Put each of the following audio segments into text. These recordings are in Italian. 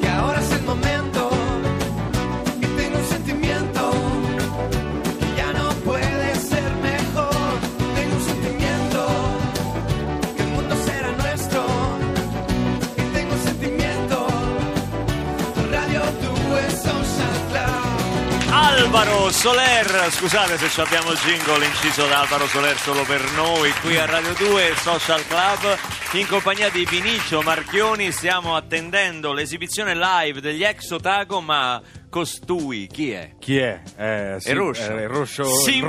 che ora è il momento. Alvaro Soler, scusate se abbiamo il jingle inciso da Alvaro Soler solo per noi qui a Radio 2 Social Club in compagnia di Vinicio Marchioni. Stiamo attendendo l'esibizione live degli Ex-Otago, ma costui chi è? Chi è? È Roscio. Simply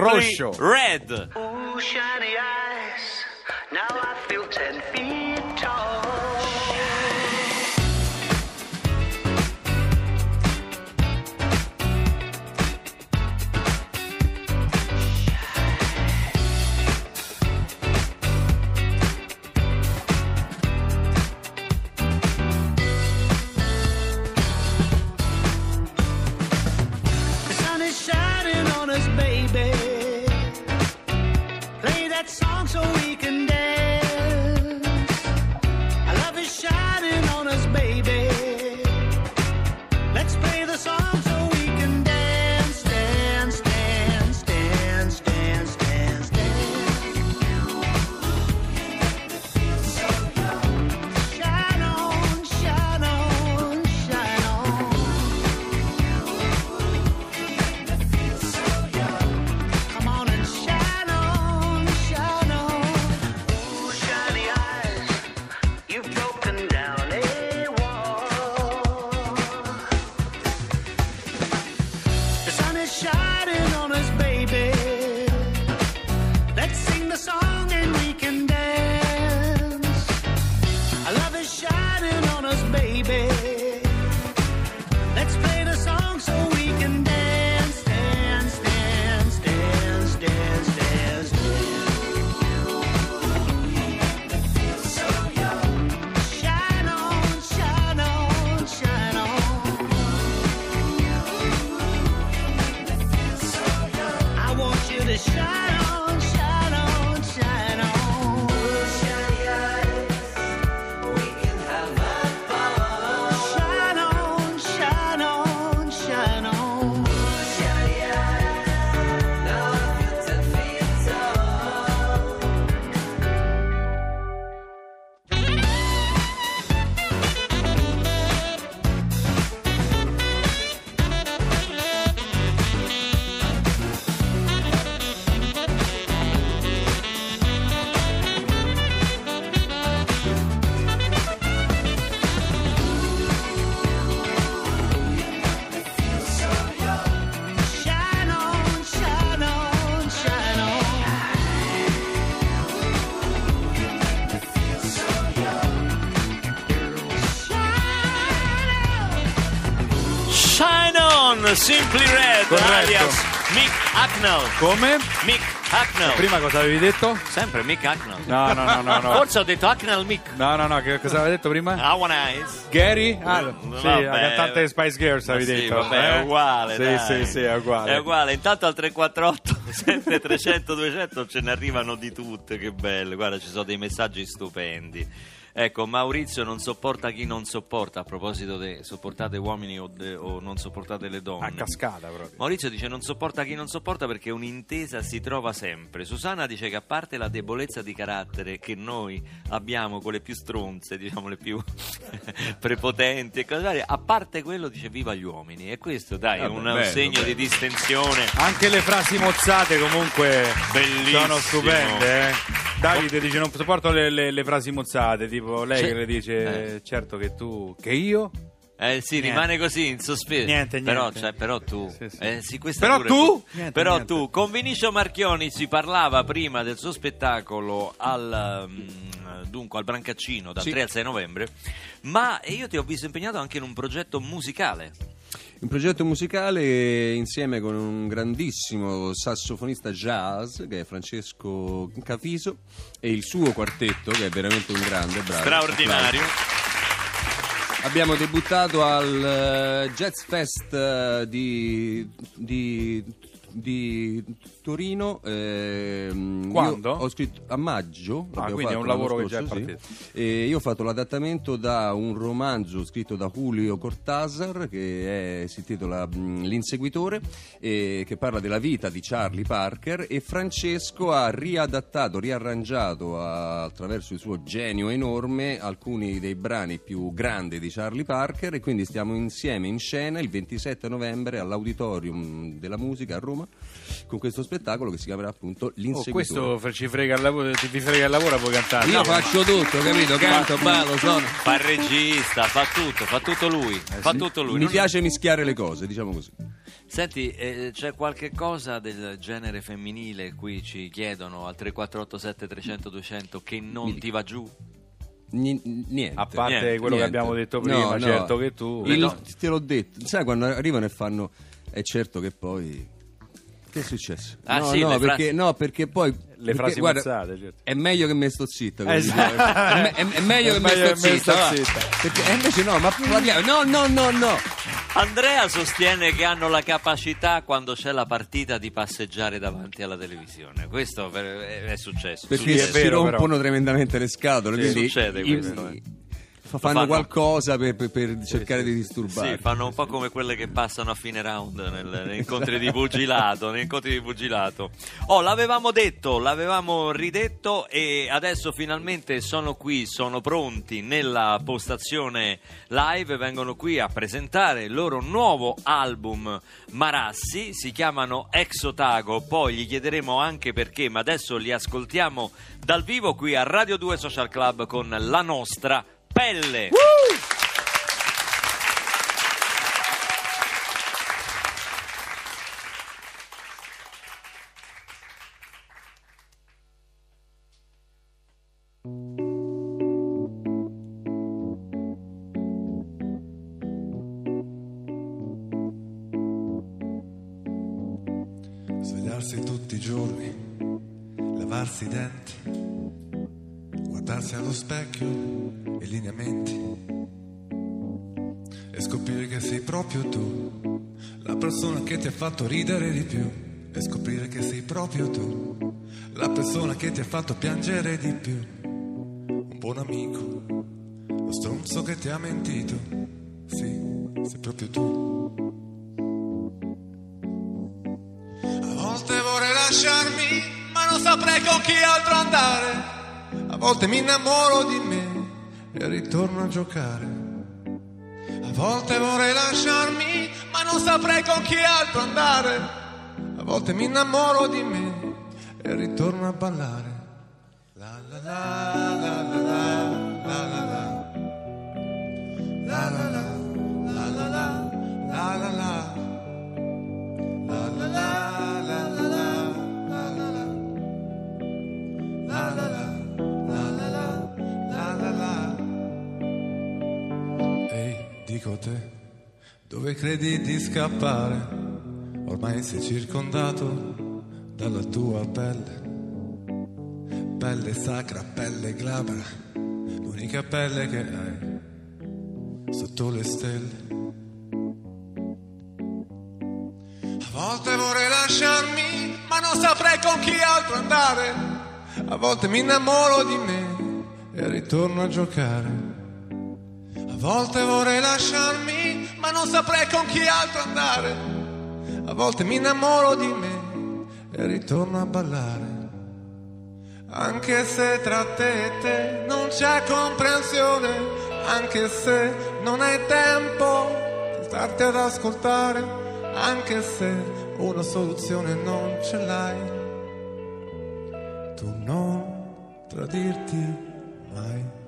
Red. Ooh, shiny eyes, now I feel 10 feet tall. Simply Red. Corretto. Alias Mick Hucknall. Come? Mick Hucknall. Prima cosa avevi detto? Sempre Mick Hucknall. No. Forse ho detto Hucknall Mick. No, che cosa avevi detto prima? I want ice. Gary? Ah, sì, vabbè, la cantante di Spice Girls avevi detto. Vabbè, è uguale. Sì, è uguale. È uguale. Intanto al 348 7300 200 ce ne arrivano di tutte, che bello. Guarda, ci sono dei messaggi stupendi. Ecco, Maurizio non sopporta chi non sopporta. A proposito di sopportate uomini o non sopportate le donne. A cascata proprio. Maurizio dice non sopporta chi non sopporta perché un'intesa si trova sempre. Susanna dice che a parte la debolezza di carattere che noi abbiamo con le più stronze, diciamo le più prepotenti e cose varie, a parte quello dice viva gli uomini. E questo dai è un segno bello di distensione. Anche le frasi mozzate comunque bellissimo sono stupende, eh? Davide dice non sopporto le frasi mozzate, tipo lei che le dice certo che tu, che io? Sì, niente. Rimane così in sospeso. Niente. Però tu. Sì. Sì, però tu? Niente, però niente. Tu. Con Vinicio Marchioni si parlava prima del suo spettacolo al Brancaccino dal 3 al 6 novembre, ma io ti ho visto impegnato anche in un progetto musicale. Un progetto musicale insieme con un grandissimo sassofonista jazz che è Francesco Cafiso e il suo quartetto che è veramente un grande, bravo, straordinario. Abbiamo debuttato al Jazz Fest di Torino. Quando? Ho scritto a maggio. Quindi è un lavoro che già è partito. Sì. E io ho fatto l'adattamento da un romanzo scritto da Julio Cortazar che si intitola L'inseguitore, che parla della vita di Charlie Parker, e Francesco ha riadattato, riarrangiato attraverso il suo genio enorme alcuni dei brani più grandi di Charlie Parker, e quindi stiamo insieme in scena il 27 novembre all'Auditorium della Musica a Roma con questo spettacolo che si chiamerà appunto L'inseguitore. Oh, questo ci frega il lavoro, ti frega il lavoro, puoi cantare. Io faccio tutto, capito? Canto, ballo, sono. Fa il regista, fa tutto lui. Mi piace mischiare le cose, diciamo così. Senti, c'è qualche cosa del genere femminile, qui ci chiedono al 3487 300 200, che non ti va giù? Niente, a parte quello che abbiamo detto prima, certo che tu te l'ho detto, sai, quando arrivano e fanno è certo che poi che è successo? Perché poi le frasi, guarda, pensate, certo. È meglio che me sto zitto, esatto. è meglio che me sto zitto, perché invece no, ma no. Andrea sostiene che hanno la capacità, quando c'è la partita, di passeggiare davanti alla televisione. Questo è successo, perché è vero, si rompono tremendamente le scatole, sì, succede questo, fanno qualcosa per cercare di disturbare. Sì, fanno un po' come quelle che passano a fine round negli incontri di pugilato. Oh, l'avevamo ridetto, e adesso finalmente sono qui, sono pronti nella postazione live, vengono qui a presentare il loro nuovo album Marassi, si chiamano Ex-Otago, poi gli chiederemo anche perché, ma adesso li ascoltiamo dal vivo qui a Radio 2 Social Club con La Nostra Pelle. Svegliarsi tutti i giorni, lavarsi i denti, guardarsi allo specchio e lineamenti, e scoprire che sei proprio tu la persona che ti ha fatto ridere di più, e scoprire che sei proprio tu la persona che ti ha fatto piangere di più. Un buon amico, lo stronzo che ti ha mentito, sì, sei proprio tu. A volte vorrei lasciarmi, ma non saprei con chi altro andare. A volte mi innamoro di me e ritorno a giocare. A volte vorrei lasciarmi, ma non saprei con chi altro andare. A volte mi innamoro di me e ritorno a ballare. La la la la la la la la la la la la la la la. Te, dove credi di scappare? Ormai sei circondato dalla tua pelle, pelle sacra, pelle glabra, l'unica pelle che hai sotto le stelle. A volte vorrei lasciarmi, ma non saprei con chi altro andare. A volte mi innamoro di me e ritorno a giocare. A volte vorrei lasciarmi, ma non saprei con chi altro andare. A volte mi innamoro di me e ritorno a ballare. Anche se tra te e te non c'è comprensione, anche se non hai tempo di starti ad ascoltare, anche se una soluzione non ce l'hai, tu non tradirti mai.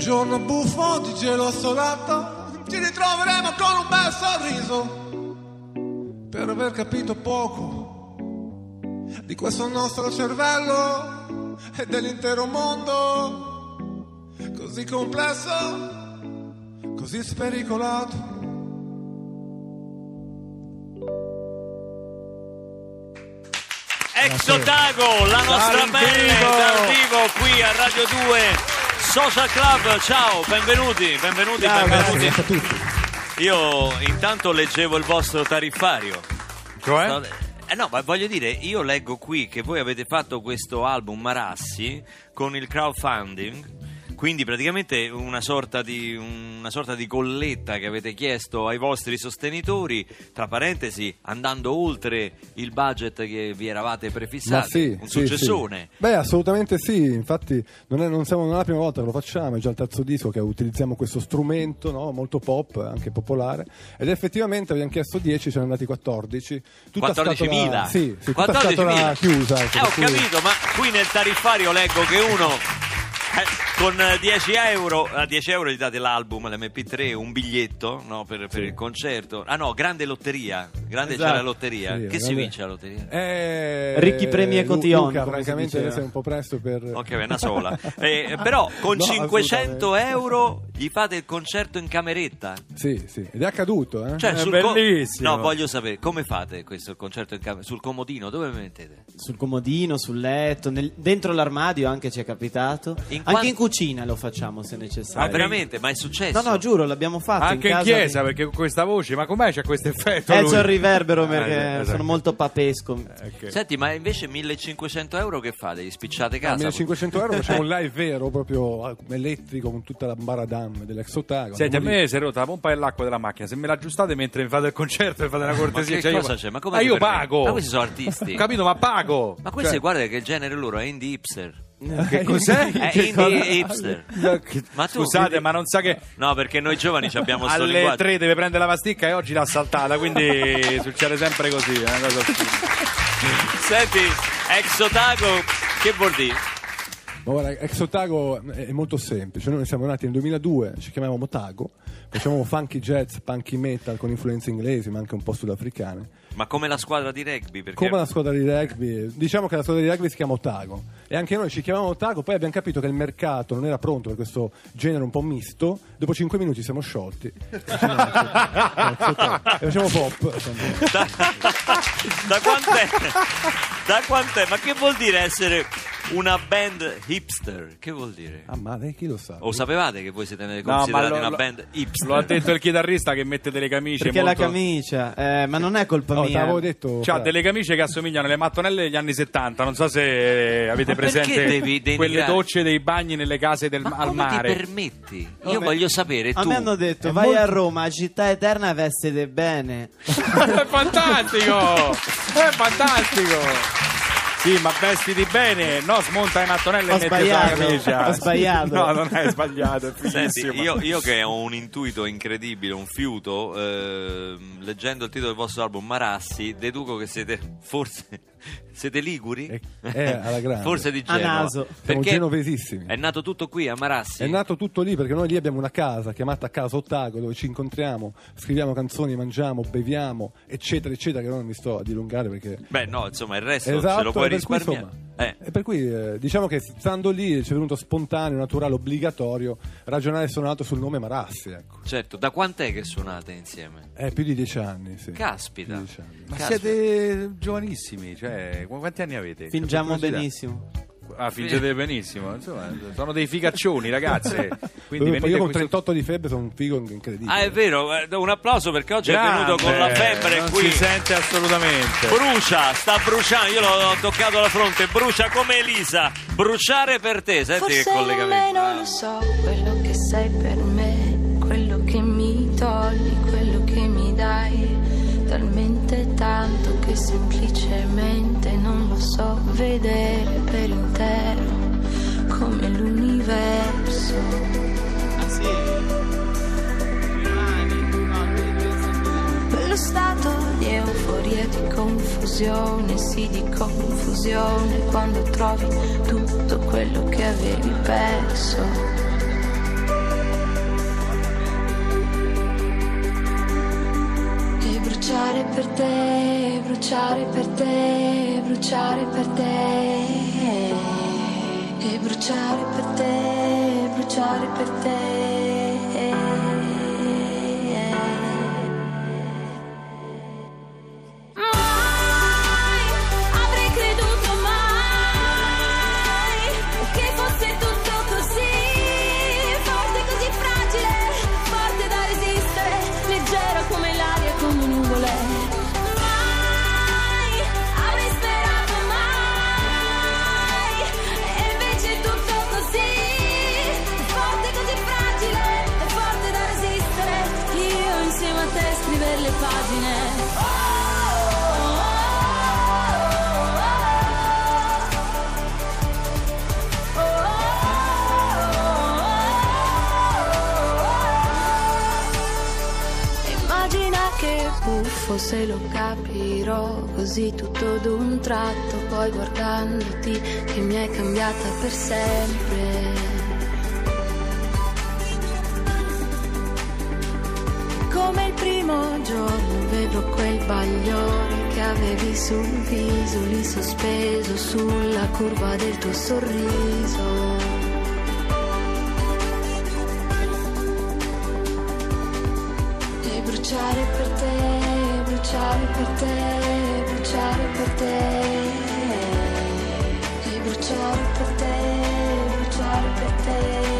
giorno buffo di gelo assolato ci ritroveremo con un bel sorriso per aver capito poco di questo nostro cervello e dell'intero mondo così complesso, così spericolato. Ex-Otago, la nostra band dal vivo qui a Radio 2 Social Club. Ciao, benvenuti. Ciao, benvenuti. Grazie a tutti. Io intanto leggevo il vostro tariffario. Cioè? No, ma voglio dire, io leggo qui che voi avete fatto questo album Marassi con il crowdfunding. Quindi praticamente una sorta di colletta che avete chiesto ai vostri sostenitori, tra parentesi, andando oltre il budget che vi eravate prefissati. Sì, un successone. Sì. Beh, assolutamente sì, infatti non è la prima volta che lo facciamo, è già il terzo disco che utilizziamo questo strumento, no? Molto pop, anche popolare, ed effettivamente abbiamo chiesto 10, sono andati 14. 14.000? Sì, tutta 14.000. Scatola chiusa. Capito, ma qui nel tariffario leggo che uno... con 10 euro a 10 euro gli date l'album, l'MP3, un biglietto, no, per il concerto. Ah no, grande lotteria, grande, esatto. C'è la lotteria, sì, che si vince la lotteria? Ricchi premi e cotillon. Francamente adesso è un po' presto per... Ok, una sola. Però con 500 euro gli fate il concerto in cameretta. Sì, ed è accaduto, eh? Cioè, è bellissimo. No, voglio sapere, come fate questo, il concerto in cameretta? Sul comodino, dove vi mettete? Sul comodino, sul letto, dentro l'armadio anche ci è capitato. Anche in cucina lo facciamo se necessario. Ma veramente? Ma è successo? No, giuro, l'abbiamo fatto. Anche in chiesa, perché con questa voce, ma com'è c'è questo effetto? C'è il riverbero, perché esatto. Sono molto papesco. Okay. Senti, ma invece 1500 euro che fate? Gli spicciate casa? 1500 euro facciamo un live vero, proprio elettrico, con tutta la baradam dell'Ex-Otago. Senti, a me si è rotta la pompa dell'acqua della macchina. Se me la aggiustate mentre fate il concerto e fate una cortesia. Ma che cosa c'è? Ma come io pago? Ma questi sono artisti. Capito, ma pago. Ma questi, guarda che il genere loro è indie hipster. Che cos'è? È indie hipster. Ma tu, scusate, quindi... ma non sa che... No, perché noi giovani ci abbiamo sto linguaggio. Alle 3 deve prendere la pasticca e oggi l'ha saltata, quindi succede sempre così, è una cosa. Senti, Ex-Otago, che vuol dire? Ex-Otago è molto semplice. Noi siamo nati nel 2002, ci chiamavamo Otago, facevamo funky jazz, punky metal con influenze inglesi ma anche un po' sudafricane. Ma come la squadra di rugby? Perché... Come la squadra di rugby, diciamo che la squadra di rugby si chiama Otago e anche noi ci chiamavamo Otago, poi abbiamo capito che il mercato non era pronto per questo genere un po' misto, dopo 5 minuti siamo sciolti e facciamo pop. Da quant'è? Ma che vuol dire essere... una band hipster, che vuol dire? Ah, ma chi lo sa? O sapevate che voi siete considerati una band hipster? Lo ha detto il chitarrista che mette delle camicie. Perché molto... la camicia, ma non è colpa mia. T'avevo detto. C'ha delle camicie che assomigliano alle mattonelle degli anni 70. Non so se avete presente quelle docce dei bagni nelle case al mare. Ma ti permetti? Io voglio sapere. A me hanno detto vai a Roma, città eterna, vestite bene. È fantastico. Sì, ma vestiti bene, no, smonta i mattonelli e metti la camicia. Ho sbagliato. No, non è sbagliato, è finissimo. Senti, io che ho un intuito incredibile, un fiuto, leggendo il titolo del vostro album Marassi, deduco che siete liguri? Alla grande. Forse di Genova. A naso. Siamo genovesissimi. È nato tutto qui a Marassi? È nato tutto lì, perché noi lì abbiamo una casa chiamata Casa Otago, dove ci incontriamo, scriviamo canzoni, mangiamo, beviamo, eccetera, eccetera, che non mi sto a dilungare perché... Beh, no, insomma, il resto se lo puoi risparmiare. E per cui, diciamo che stando lì ci è venuto spontaneo, naturale, obbligatorio, ragionare suonato sul nome Marassi, ecco. Certo, da quant'è che suonate insieme? Più di 10 anni, sì. Caspita! Ma siete giovanissimi, cioè... quanti anni avete? Fingiamo benissimo. Fingete benissimo, insomma, sono dei figaccioni, ragazze. Quindi io con 38 di febbre sono un figo incredibile. Ah, è vero, un applauso perché oggi grande, è venuto con la febbre non qui. Si sente assolutamente. Brucia, sta bruciando, io l'ho toccato alla fronte, brucia come Elisa. Bruciare per te, senti forse che collegamento. Non lo so, quello che sei per me, quello che mi togli, quello che mi dai. Talmente tanto che semplicemente non lo so vedere per intero come l'universo. Ah sì? Quello stato di euforia, di confusione, sì di confusione, quando trovi tutto quello che avevi perso. bruciare per te, bruciare per te, bruciare per te. E bruciare per te, bruciare per te. Buffo se lo capirò, così tutto d'un tratto, poi guardandoti che mi hai cambiata per sempre. Come il primo giorno vedo quel bagliore che avevi sul viso, lì sospeso sulla curva del tuo sorriso. Bruciare per te, bruciare per te, bruciare per te. E bruciare per te, bruciare per te.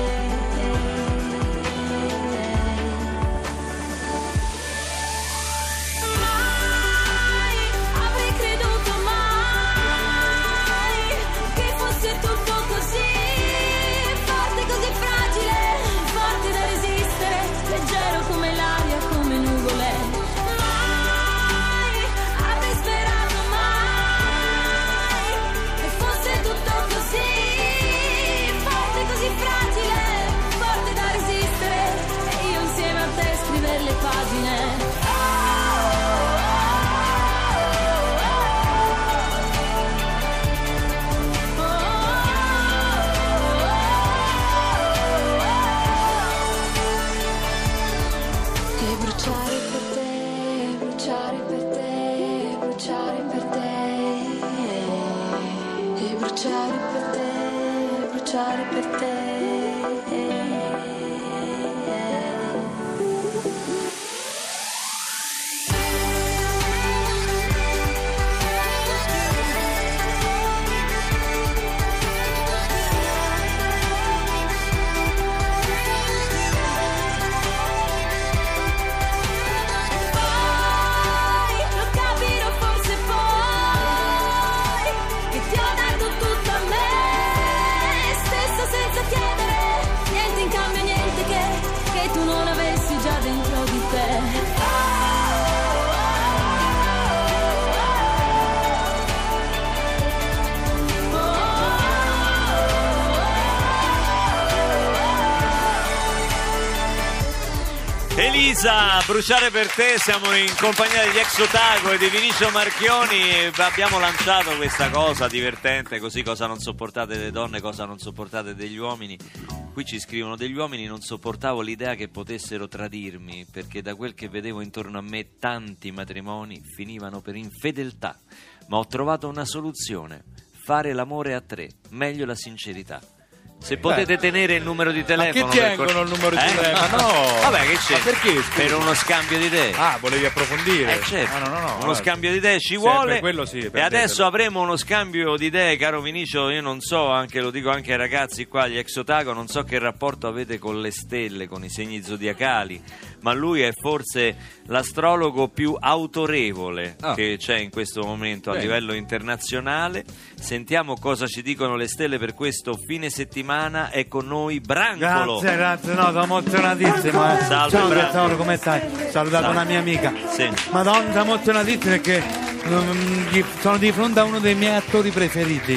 Elisa, bruciare per te, siamo in compagnia degli Ex-Otago e di Vinicio Marchioni. Abbiamo lanciato questa cosa divertente, così, cosa non sopportate delle donne, cosa non sopportate degli uomini. Qui ci scrivono: degli uomini non sopportavo l'idea che potessero tradirmi, perché da quel che vedevo intorno a me tanti matrimoni finivano per infedeltà, ma ho trovato una soluzione: fare l'amore a tre, meglio la sincerità. Se potete tenere il numero di telefono. Ma che tengono il numero di telefono? No. Vabbè, che c'è? Ma perché? Scusa. Per uno scambio di idee. Ah, volevi approfondire? Certo. No, uno scambio di idee ci vuole. Quello sì, e adesso avremo uno scambio di idee, caro Vinicio. Io non so, anche lo dico anche ai ragazzi qua, gli Ex-Otago, non so che rapporto avete con le stelle, con i segni zodiacali, ma lui è forse l'astrologo più autorevole che c'è in questo momento. Bene. A livello internazionale. Sentiamo cosa ci dicono le stelle per questo fine settimana. È con noi Brancolo. Grazie, no, sono emozionatissimo. Salve, ciao Brancolo, come stai? Salutato una mia amica. Sì. Madonna, sono emozionatissimo perché sono di fronte a uno dei miei attori preferiti.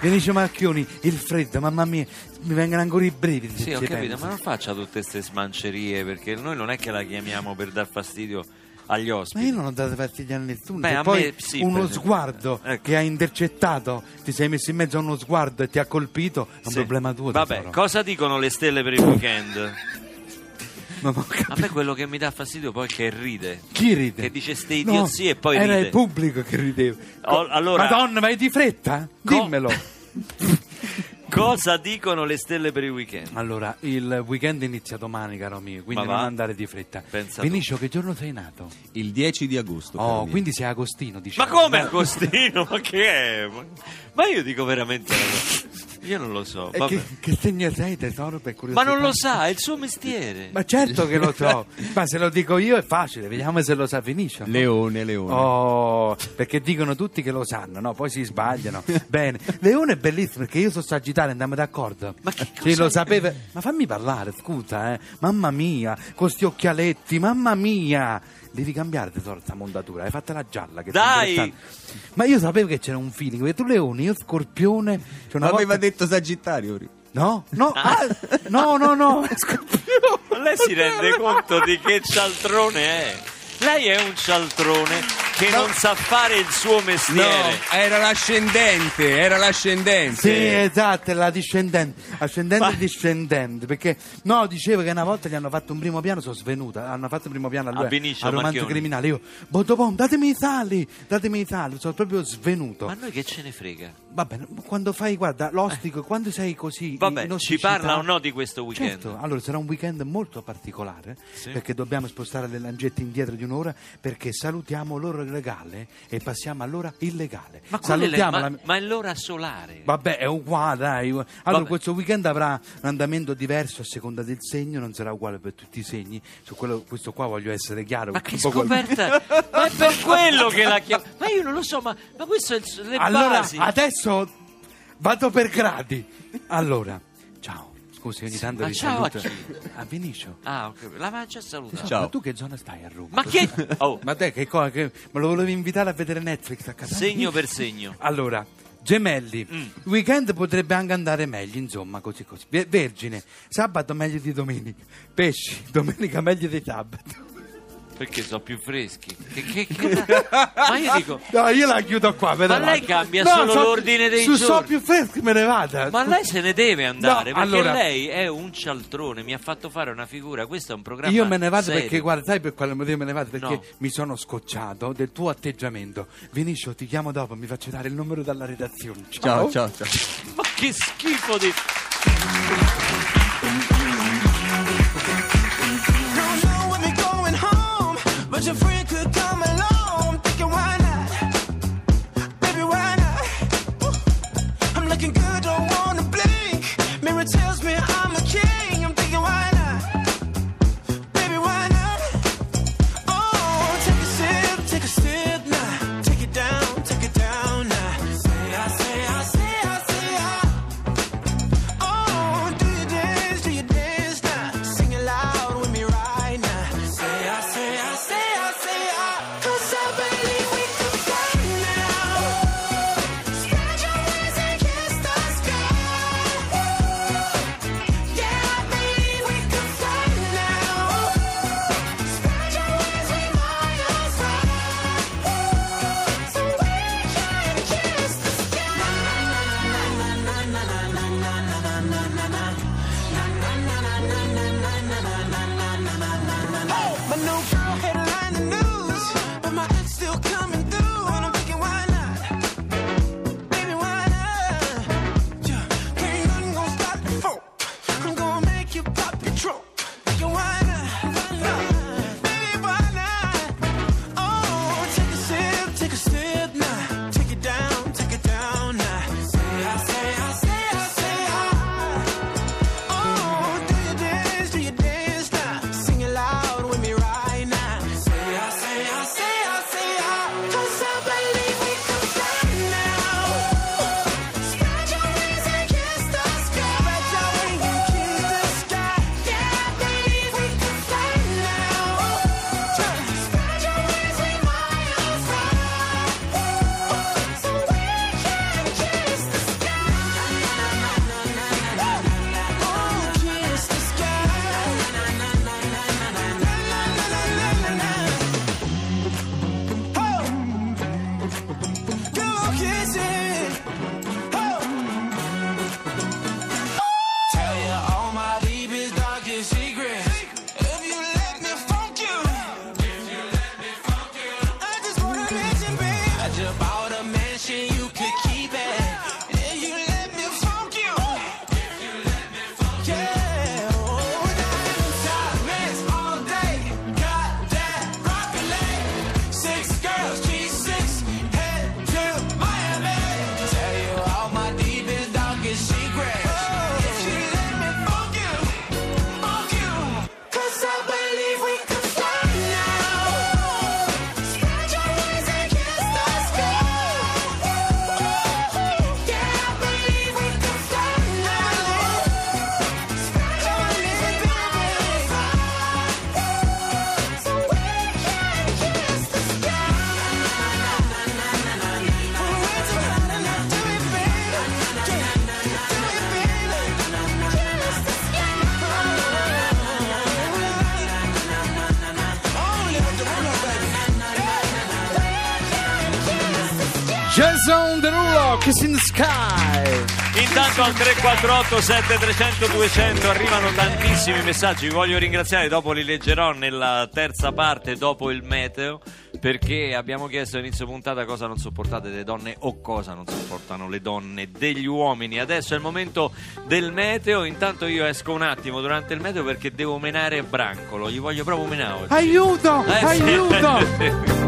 Vinicio Marchioni, il freddo, mamma mia, mi vengono ancora i brividi. Sì, ho capito, ma non faccia tutte queste smancerie, perché noi non è che la chiamiamo per dar fastidio agli ospiti. Ma io non ho dato fastidio a nessuno. Beh, a poi me, sì, uno sguardo che ha intercettato, ti sei messo in mezzo a uno sguardo e ti ha colpito, è un problema tuo. Vabbè, tesoro. Cosa dicono le stelle per il weekend? Ma a me quello che mi dà fastidio poi è che ride. Chi ride? Che dice ste idiozie, no, e poi ride. Era il pubblico che rideva. Allora... Madonna, vai di fretta? Dimmelo. Cosa dicono le stelle per il weekend? Allora, il weekend inizia domani, caro mio, quindi non andare di fretta. Vinicio, che giorno sei nato? Il 10 di agosto. Oh, quindi sei agostino, diciamo. Ma come agostino? Ma che è? Ma io dico veramente... Io non lo so. Vabbè. Che segno sei, tesoro, per curiosità? Ma non lo sa, è il suo mestiere. Ma certo che lo so. Ma se lo dico io è facile, vediamo se lo sa Vinicio. Leone. Oh, perché dicono tutti che lo sanno, no? Poi si sbagliano. Bene. Leone è bellissimo perché io sono sagittario, andiamo d'accordo. Ma che cosa? Chi lo sapeva? Ma fammi parlare, scusa, eh. Mamma mia, con sti occhialetti, mamma mia. Devi cambiare, tesoro, sta mondatura. Hai fatta la gialla, che dai! Ma io sapevo che c'era un feeling, che tu Leone, io Scorpione. Cioè una volta... Aveva detto Sagittario. No, Scorpione. Lei si rende conto di che cialtrone è? Lei è un cialtrone che non sa fare il suo mestiere. No, era l'ascendente. Sì, esatto, la discendente. Ascendente e discendente. Perché, no, dicevo che una volta gli hanno fatto un primo piano, sono svenuta. Hanno fatto un primo piano a lui, a Romanzo Criminale. Io, Botopon, datemi i sali, sono proprio svenuto. Ma a noi che ce ne frega? Vabbè, quando fai, guarda, l'ostico, quando sei così... Vabbè, ci parla o no di questo weekend? Certo, allora sarà un weekend molto particolare, sì, perché dobbiamo spostare le lancette indietro di un'ora, perché salutiamo loro legale e passiamo all'ora illegale. Ma è l'ora solare. Vabbè, è uguale, dai. Allora Questo weekend avrà un andamento diverso a seconda del segno, non sarà uguale per tutti i segni. Su quello, questo qua voglio essere chiaro. Ma che scoperta! Ma è per quello che la chiamo. Ma io non lo so, ma questo è le basi. Allora, adesso vado per gradi. Allora, ciao. Scusi, ogni tanto vi saluto. A Vinicio. Ah, ok. La mangia e saluta. Ciao. Ma tu che zona stai a Roma? Ma che... Oh. Ma te che cosa? Ma lo volevi invitare a vedere Netflix a casa? Segno per segno. Allora, Gemelli. Weekend potrebbe anche andare meglio, insomma, così. Vergine. Sabato meglio di domenica. Pesci. Domenica meglio di sabato. Perché sono più freschi. Ma io dico... No, io la chiudo qua. Ma lei cambia solo l'ordine dei giorni. Sono più freschi, me ne vada. Ma lei se ne deve andare, no, perché allora... lei è un cialtrone. Mi ha fatto fare una figura. Questo è un programma serio. Io me ne vado perché, guarda, sai per quale motivo me ne vado? Perché mi sono scocciato del tuo atteggiamento. Vinicio, ti chiamo dopo, mi faccio dare il numero dalla redazione. Ciao. Ma che schifo di... Your friend could come along, thinking why not, baby why not, ooh, I'm looking good, don't wanna blink, mirror tells me I'm the king, I'm thinking why not, baby why not, oh, take a sip now, take it down now, say I, oh, do you dance now, sing it loud with me right now, say I, Jason Derulo, Kiss in the Sky. Intanto al 348-7300-200 arrivano tantissimi messaggi. Vi voglio ringraziare, dopo li leggerò nella terza parte dopo il meteo, perché abbiamo chiesto all'inizio puntata cosa non sopportate delle donne o cosa non sopportano le donne degli uomini. Adesso è il momento del meteo. Intanto io esco un attimo durante il meteo perché devo menare Brancolo, gli voglio proprio menare oggi. Aiuto, aiuto.